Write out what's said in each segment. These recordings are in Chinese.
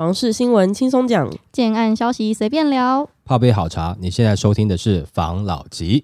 房市新闻轻松讲，建案消息随便聊，泡杯好茶。你现在收听的是房老吉。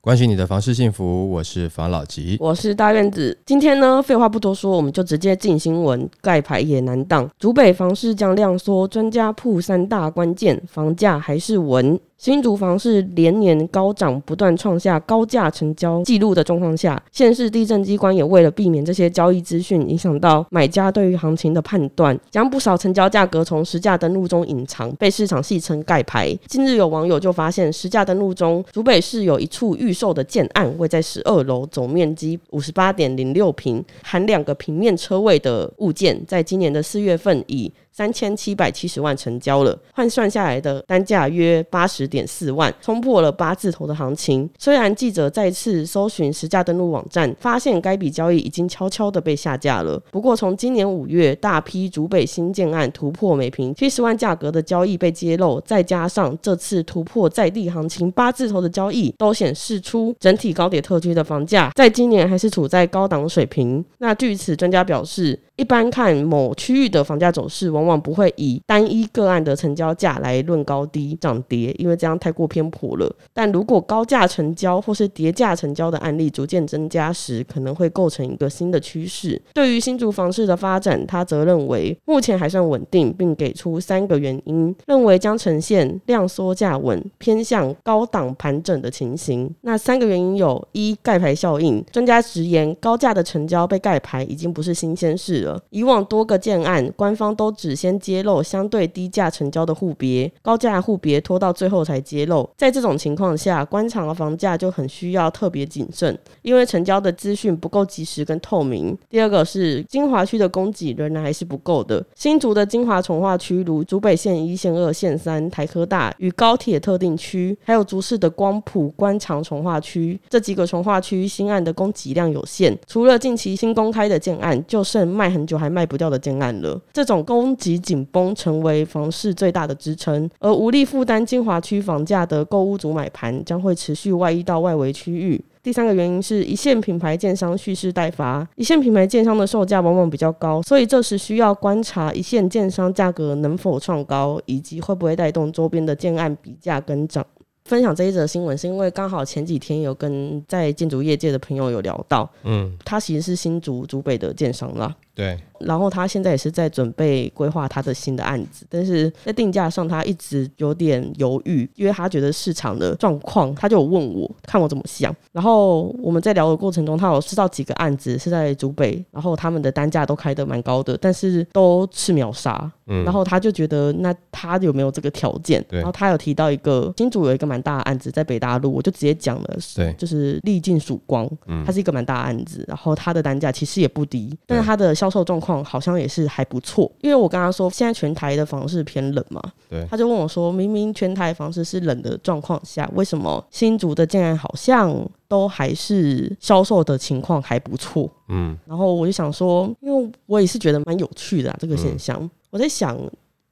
关心你的房市幸福，我是房老吉，我是大院子。今天呢，废话不多说，我们就直接进新闻。盖牌也难当，竹北房市将量缩，专家曝三大关键，房价还是稳。新竹房市连年高涨，不断创下高价成交记录的状况下，县市地政机关也为了避免这些交易资讯影响到买家对于行情的判断，将不少成交价格从实价登录中隐藏，被市场戏称盖牌。近日有网友就发现，实价登录中竹北市有一处预售的建案，位在12楼，总面积 58.06 坪，含2个平面车位的物件，在今年的4月份以3770万成交了，换算下来的单价约 80.4 万，冲破了8字头的行情。虽然记者再次搜寻实价登录网站，发现该笔交易已经悄悄的被下架了，不过从今年5月大批竹北新建案突破每坪70万价格的交易被揭露，再加上这次突破在地行情8字头的交易，都显示出整体高铁特区的房价在今年还是处在高档水平。那据此专家表示，一般看某区域的房价走势，往往不会以单一个案的成交价来论高低涨跌，因为这样太过偏颇了。但如果高价成交或是叠价成交的案例逐渐增加时，可能会构成一个新的趋势。对于新竹房市的发展，他则认为目前还算稳定，并给出3个原因，认为将呈现量缩价稳、偏向高档盘整的情形。那3个原因有：1、盖牌效应。专家直言，高价的成交被盖牌已经不是新鲜事了，以往多个建案官方都只先揭露相对低价成交的户别，高价户别拖到最后才揭露。在这种情况下，官场的房价就很需要特别谨慎，因为成交的资讯不够及时跟透明。第2个是金华区的供给仍然还是不够的。新竹的金华重划区如竹北县1、县2、县3、台科大与高铁特定区，还有竹市的光埔、官场重划区，这几个重划区新案的供给量有限，除了近期新公开的建案，就剩卖很久还卖不掉的建案了。这种供给紧绷成为房市最大的支撑，而无力负担金华区房价的购屋族买盘将会持续外溢到外围区域。第3个原因是一线品牌建商蓄势待发。一线品牌建商的售价往往比较高，所以这时需要观察一线建商价格能否创高，以及会不会带动周边的建案比价跟涨。分享这一则新闻是因为刚好前几天有跟在建筑业界的朋友有聊到，他其实是新竹竹北的建商啦，对，然后他现在也是在准备规划他的新的案子，但是在定价上他一直有点犹豫，因为他觉得市场的状况，他就有问我看我怎么想。然后我们在聊的过程中，他有知道几个案子是在竹北，然后他们的单价都开得蛮高的，但是都是秒杀，然后他就觉得那他有没有这个条件。然后他有提到一个新竹有一个蛮大的案子在北大陆，我就直接讲了，对，就是历尽曙光，它是一个蛮大的案子，然后它的单价其实也不低，但是它的销售状况好像也是还不错。因为我跟他说现在全台的房市偏冷嘛，对，他就问我说，明明全台房市是冷的状况下，为什么新竹的建案好像都还是销售的情况还不错？然后我就想说，因为我也是觉得蛮有趣的这个现象，我在想，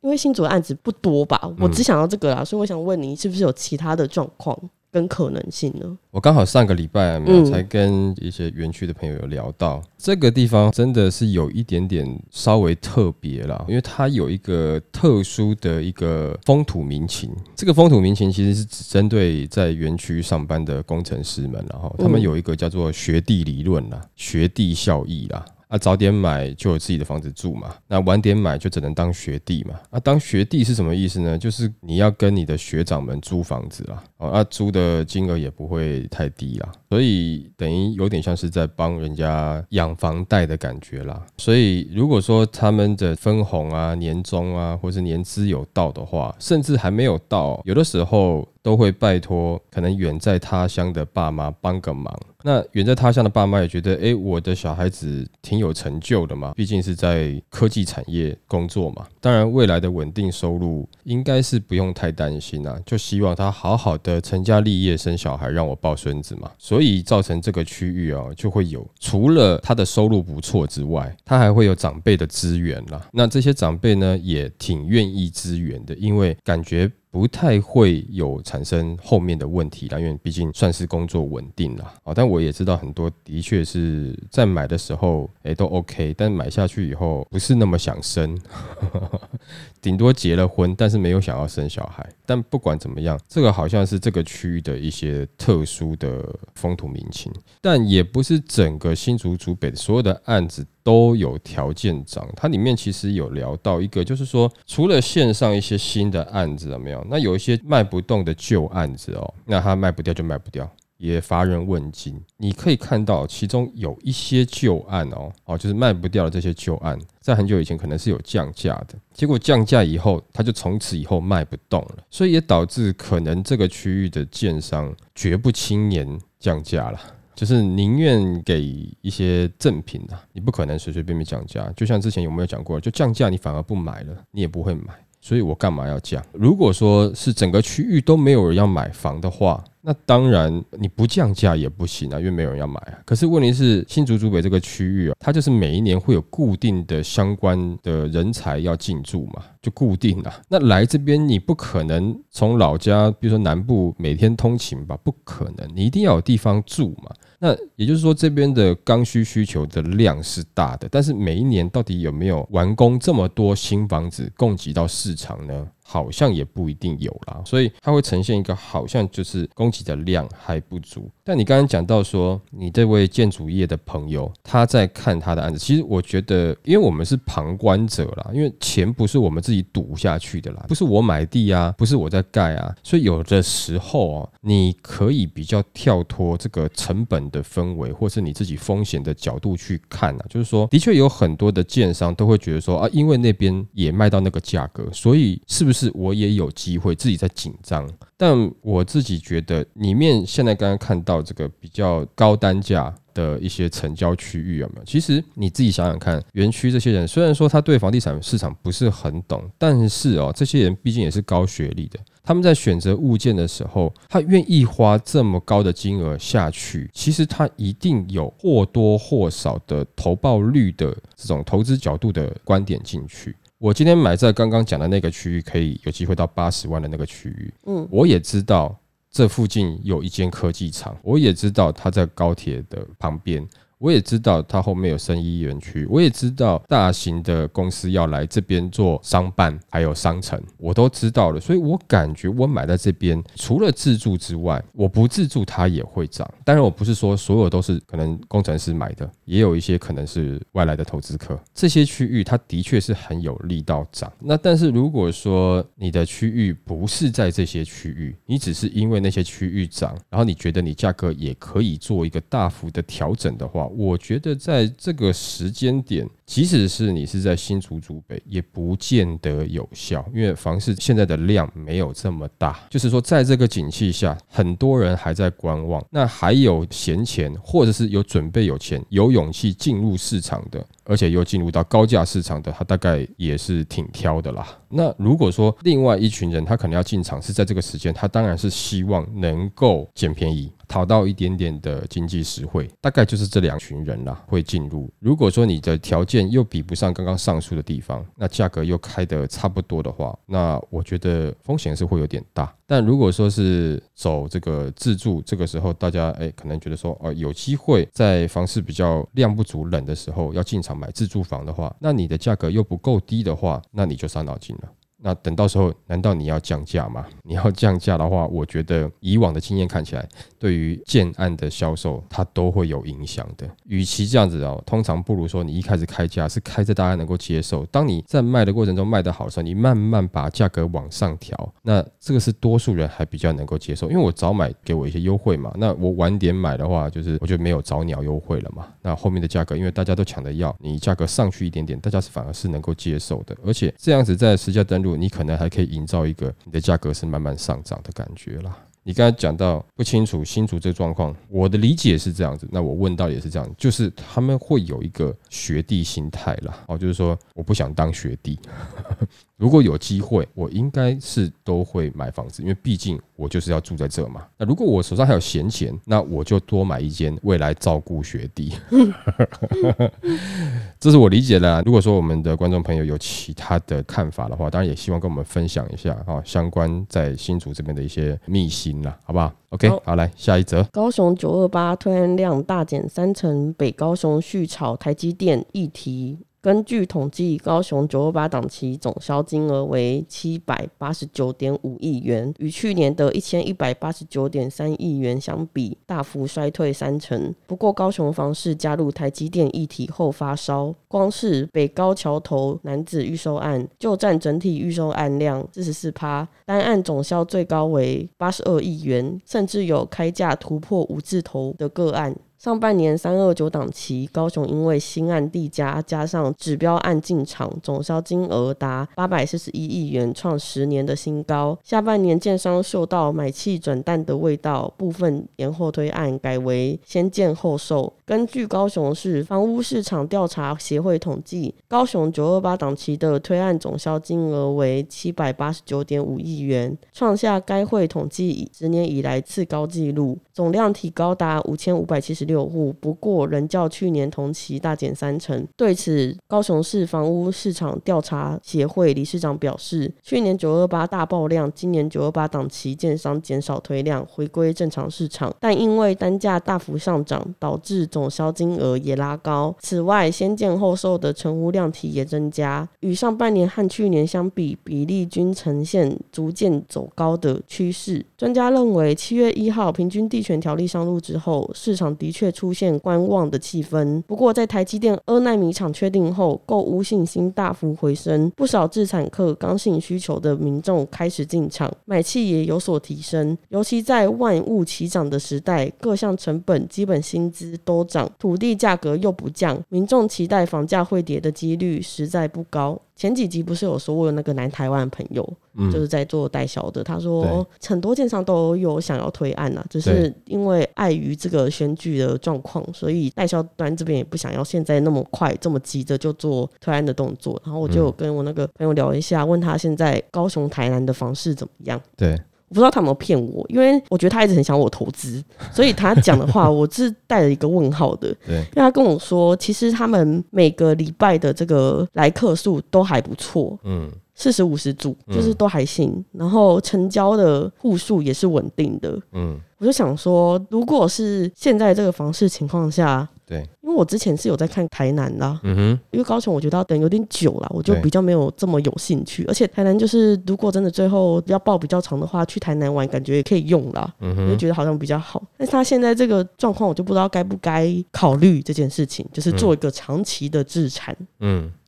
因为新竹的案子不多吧，我只想到这个啦，所以我想问你是不是有其他的状况跟可能性呢？我刚好上个礼拜才跟一些园区的朋友有聊到，这个地方真的是有一点点稍微特别啦，因为它有一个特殊的一个风土民情。这个风土民情其实是只针对在园区上班的工程师们，然后他们有一个叫做学弟理论啦、学弟效益啦。早点买就有自己的房子住嘛，那晚点买就只能当学弟嘛。当学弟是什么意思呢？就是你要跟你的学长们租房子啦，租的金额也不会太低啦，所以等于有点像是在帮人家养房贷的感觉啦。所以如果说他们的分红啊、年终啊，或是年资有到的话，甚至还没有到，有的时候都会拜托可能远在他乡的爸妈帮个忙。那远在他乡的爸妈也觉得，我的小孩子挺有成就的嘛，毕竟是在科技产业工作嘛，当然未来的稳定收入应该是不用太担心啦，就希望他好好的成家立业生小孩，让我抱孙子嘛。所以造成这个区域就会有除了他的收入不错之外，他还会有长辈的资源啦。那这些长辈呢也挺愿意支援的，因为感觉不太会有产生后面的问题啦，因为毕竟算是工作稳定啦。但我也知道很多的确是在买的时候都 OK， 但买下去以后不是那么想生顶多结了婚但是没有想要生小孩。但不管怎么样，这个好像是这个区域的一些特殊的风土民情，但也不是整个新竹竹北所有的案子都有条件涨。它里面其实有聊到一个，就是说除了线上一些新的案子有没有，那有一些卖不动的旧案子哦，那它卖不掉就卖不掉，也乏人问津。你可以看到其中有一些旧案哦，就是卖不掉的这些旧案，在很久以前可能是有降价的，结果降价以后它就从此以后卖不动了，所以也导致可能这个区域的建商绝不轻言降价了。就是宁愿给一些赠品啊，你不可能随随便便降价。就像之前有没有讲过，就降价你反而不买了，你也不会买，所以我干嘛要降？如果说是整个区域都没有人要买房的话，那当然你不降价也不行啊，因为没有人要买啊。可是问题是新竹竹北这个区域啊，它就是每一年会有固定的相关的人才要进驻嘛，就固定啊。那来这边你不可能从老家比如说南部每天通勤吧，不可能，你一定要有地方住嘛。那也就是说这边的刚需求的量是大的，但是每一年到底有没有完工这么多新房子供给到市场呢？好像也不一定有啦，所以它会呈现一个好像就是供给的量还不足。但你刚刚讲到说你这位建筑业的朋友他在看他的案子，其实我觉得因为我们是旁观者啦，因为钱不是我们自己赌下去的啦，不是我买地啊，不是我在盖啊，所以有的时候哦，你可以比较跳脱这个成本的氛围或是你自己风险的角度去看啊。就是说的确有很多的建商都会觉得说啊，因为那边也卖到那个价格，所以是不是我也有机会，自己在紧张。但我自己觉得里面现在刚刚看到这个比较高单价的一些成交区域有没有？其实你自己想想看，园区这些人虽然说他对房地产市场不是很懂，但是哦，这些人毕竟也是高学历的，他们在选择物件的时候，他愿意花这么高的金额下去，其实他一定有或多或少的投报率的这种投资角度的观点进去。我今天买在刚刚讲的那个区域，可以有机会到80万的那个区域。我也知道这附近有一间科技厂，我也知道它在高铁的旁边，我也知道它后面有生医园区，我也知道大型的公司要来这边做商办，还有商城，我都知道了。所以我感觉我买在这边，除了自住之外，我不自住它也会涨。当然，我不是说所有都是可能工程师买的，也有一些可能是外来的投资客。这些区域它的确是很有力道涨。那但是如果说你的区域不是在这些区域，你只是因为那些区域涨，然后你觉得你价格也可以做一个大幅的调整的话，我觉得在这个时间点，即使是你是在新竹竹北，也不见得有效，因为房市现在的量没有这么大。就是说在这个景气下，很多人还在观望，那还有闲钱或者是有准备有钱有勇气进入市场的，而且又进入到高价市场的，他大概也是挺挑的啦。那如果说另外一群人他可能要进场是在这个时间，他当然是希望能够捡便宜，讨到一点点的经济实惠，大概就是这两群人啦会进入。如果说你的条件又比不上刚刚上述的地方，那价格又开得差不多的话，那我觉得风险是会有点大。但如果说是走这个自住，这个时候大家可能觉得说有机会在房市比较量不足冷的时候要进场买自住房的话，那你的价格又不够低的话，那你就伤脑筋了。那等到时候难道你要降价吗？你要降价的话，我觉得以往的经验看起来，对于建案的销售它都会有影响的。与其这样子哦，通常不如说你一开始开价是开在大家能够接受，当你在卖的过程中卖得好的时候，你慢慢把价格往上调，那这个是多数人还比较能够接受。因为我早买给我一些优惠嘛，那我晚点买的话，就是我就没有早鸟优惠了嘛，那后面的价格因为大家都抢着要，你价格上去一点点，大家反而是能够接受的。而且这样子在实价登录，你可能还可以营造一个你的价格是慢慢上涨的感觉啦。你刚才讲到不清楚新竹这状况，我的理解是这样子，那我问到也是这样，就是他们会有一个学弟心态啦，就是说我不想当学弟如果有机会我应该是都会买房子，因为毕竟我就是要住在这嘛。那如果我手上还有闲钱，那我就多买一间未来照顾学弟这是我理解的啦。如果说我们的观众朋友有其他的看法的话，当然也希望跟我们分享一下啊，相关在新竹这边的一些秘辛啦，好不好 ？OK， 好，来下一则。高雄928推案量大减30%，北高雄续炒台积电议题。根据统计，高雄928档期总销金额为 789.5 亿元，与去年的 1189.3 亿元相比大幅衰退30%。不过高雄房市加入台积电议题后发烧，光是北高桥头楠梓预售案就占整体预售案量 44%， 单案总销最高为82亿元，甚至有开价突破五字头的个案。上半年329档期，高雄因为新案地加上指标案进场，总销金额达841亿元，创10年的新高。下半年建商嗅到买气转淡的味道，部分延后推案，改为先建后售。根据高雄市房屋市场调查协会统计，高雄928档期的推案总销金额为 789.5 亿元，创下该会统计10年以来次高纪录，总量提高达5576户，不过仍较去年同期大减30%。对此，高雄市房屋市场调查协会理事长表示，去年928大爆量，今年928档期建商减少推量，回归正常市场，但因为单价大幅上涨，导致总销金额也拉高。此外，先建后售的成屋量体也增加，与上半年和去年相比，比例均呈现逐渐走高的趋势。专家认为，7月1号平均地权条例上路之后，市场的确出现观望的气氛，不过在台积电2奈米厂确定后，购屋信心大幅回升，不少自产客刚性需求的民众开始进场，买气也有所提升。尤其在万物齐涨的时代，各项成本、基本薪资都涨，土地价格又不降，民众期待房价会跌的几率实在不高。前几集不是有说我有那个南台湾朋友、就是在做代销的，他说很多建商都有想要推案、只是因为碍于这个选举的状况，所以代销端这边也不想要现在那么快这么急着就做推案的动作。然后我就有跟我那个朋友聊一下，问他现在高雄台南的房市怎么样。对，我不知道他有没有骗我，因为我觉得他一直很想我投资，所以他讲的话我是带了一个问号的。对，因为他跟我说其实他们每个礼拜的这个来客数都还不错，40-50组就是都还行、然后成交的户数也是稳定的。我就想说，如果是现在这个房市情况下，对，因为我之前是有在看台南啦，因为高雄我觉得要等有点久啦，我就比较没有这么有兴趣。而且台南就是如果真的最后要报比较长的话，去台南玩感觉也可以用啦，我就觉得好像比较好。但是他现在这个状况，我就不知道该不该考虑这件事情，就是做一个长期的置产。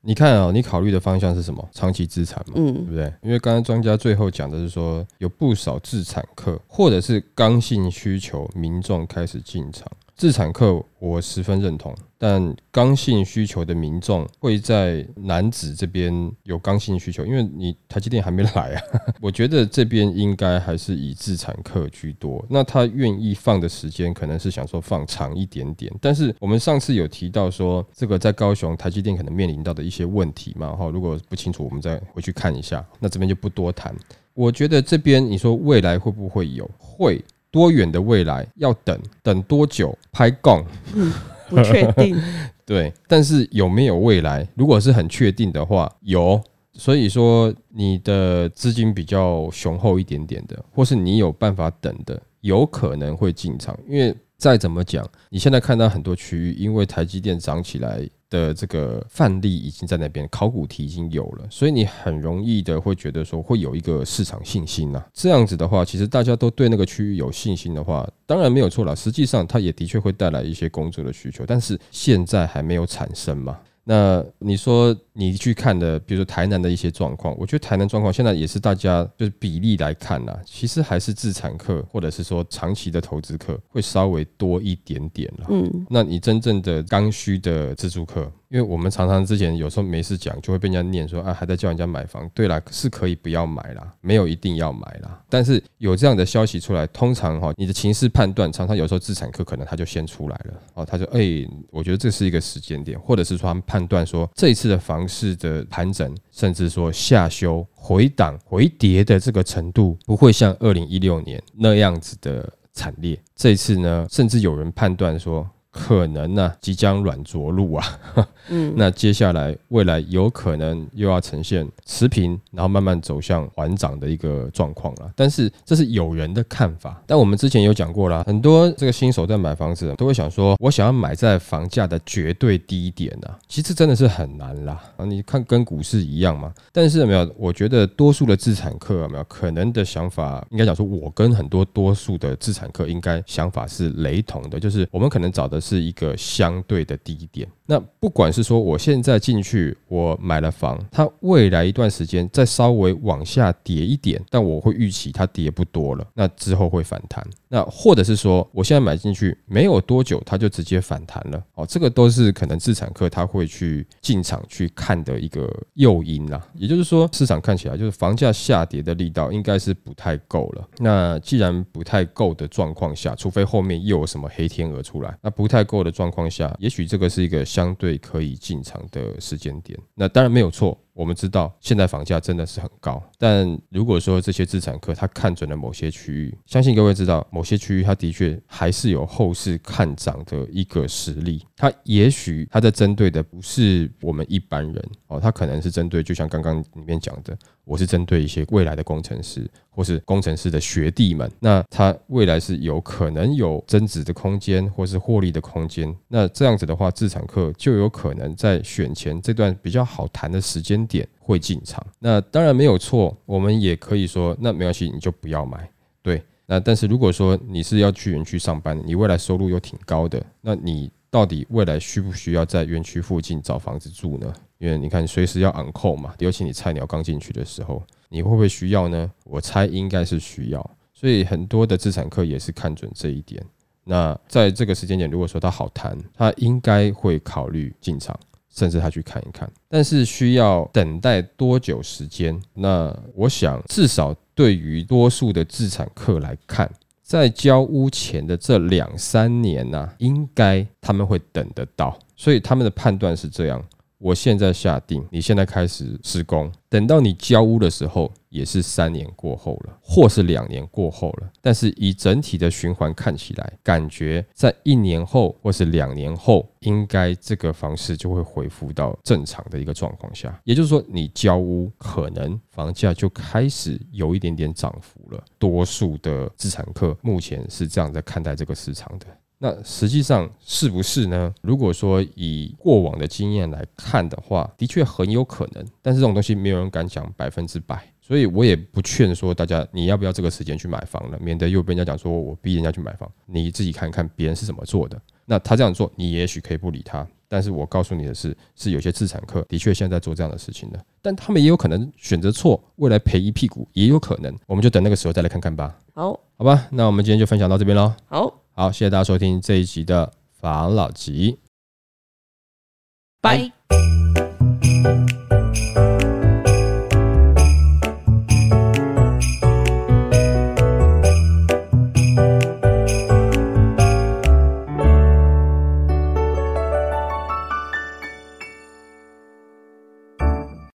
你看啊、你考虑的方向是什么？长期资产嘛，对不对？因为刚刚庄家最后讲的是说，有不少自产客或者是刚性需求民众开始进场。自产客我十分认同，但刚性需求的民众会在楠梓这边有刚性需求，因为你台积电还没来啊我觉得这边应该还是以自产客居多，那他愿意放的时间可能是想说放长一点点。但是我们上次有提到说，这个在高雄台积电可能面临到的一些问题嘛，如果不清楚我们再回去看一下，那这边就不多谈。我觉得这边你说未来会不会有，会，多远的未来要等多久拍供不确定对，但是有没有未来，如果是很确定的话，有。所以说你的资金比较雄厚一点点的，或是你有办法等的，有可能会进场。因为再怎么讲，你现在看到很多区域因为台积电涨起来的这个范例已经在那边，考古题已经有了，所以你很容易的会觉得说会有一个市场信心啊。这样子的话，其实大家都对那个区域有信心的话，当然没有错啦，实际上它也的确会带来一些工作的需求，但是现在还没有产生嘛。那你说你去看的，比如说台南的一些状况，我觉得台南状况现在也是大家就是比例来看啦，其实还是自产客或者是说长期的投资客会稍微多一点点啦。那你真正的刚需的自住客，因为我们常常之前有时候没事讲，就会被人家念说啊，还在叫人家买房。对啦，是可以不要买啦，没有一定要买啦。但是有这样的消息出来，通常你的情势判断，常常有时候资产客可能他就先出来了，他就我觉得这是一个时间点，或者是说他判断说这一次的房市的盘整，甚至说下修、回档、回跌的这个程度，不会像2016年那样子的惨烈。这一次呢，甚至有人判断说，可能啊即将软着陆啊那接下来未来有可能又要呈现持平然后慢慢走向缓涨的一个状况啦，但是这是有人的看法。但我们之前有讲过啦，很多这个新手在买房子都会想说我想要买在房价的绝对低点啊，其实真的是很难啦，你看跟股市一样嘛。但是没有，我觉得多数的资产客没有可能的想法，应该讲说我跟很多数的资产客应该想法是雷同的，就是我们可能找的是一个相对的低点。那不管是说我现在进去我买了房，它未来一段时间再稍微往下跌一点，但我会预期它跌不多了，那之后会反弹。那或者是说我现在买进去没有多久它就直接反弹了，哦，这个都是可能资产客他会去进场去看的一个诱因啦。也就是说市场看起来就是房价下跌的力道应该是不太够了，那既然不太够的状况下，除非后面又有什么黑天鹅出来，那不太够的状况下，也许这个是一个相对可以进场的时间点。那当然没有错，我们知道现在房价真的是很高，但如果说这些资产客他看准了某些区域，相信各位知道某些区域他的确还是有后市看涨的一个实力，他也许他在针对的不是我们一般人，他可能是针对就像刚刚里面讲的，我是针对一些未来的工程师或是工程师的学弟们，那他未来是有可能有增值的空间或是获利的空间，那这样子的话资产客就有可能在选前这段比较好谈的时间点会进场。那当然没有错，我们也可以说那没关系你就不要买，对，那但是如果说你是要去园区上班，你未来收入又挺高的，那你到底未来需不需要在园区附近找房子住呢？因为你看随时要 on call 嘛，尤其你菜鸟刚进去的时候，你会不会需要呢？我猜应该是需要，所以很多的资产客也是看准这一点。那在这个时间点，如果说他好谈，他应该会考虑进场，甚至他去看一看，但是需要等待多久时间？那我想至少对于多数的资产客来看，在交屋前的这2-3年啊，应该他们会等得到，所以他们的判断是这样，我现在下定，你现在开始施工，等到你交屋的时候也是3年过后了，或是2年过后了，但是以整体的循环看起来，感觉在1年后或是2年后，应该这个房市就会恢复到正常的一个状况下，也就是说你交屋可能房价就开始有一点点涨幅了，多数的资产客目前是这样在看待这个市场的。那实际上是不是呢？如果说以过往的经验来看的话，的确很有可能，但是这种东西没有人敢讲100%，所以我也不劝说大家你要不要这个时间去买房了，免得又被人家讲说我逼人家去买房，你自己看看别人是怎么做的。那他这样做你也许可以不理他，但是我告诉你的是有些资产客的确现在做这样的事情的，但他们也有可能选择错，未来赔一屁股也有可能，我们就等那个时候再来看看吧。好吧，那我们今天就分享到这边咯。好，谢谢大家收听这一集的房老吉，拜。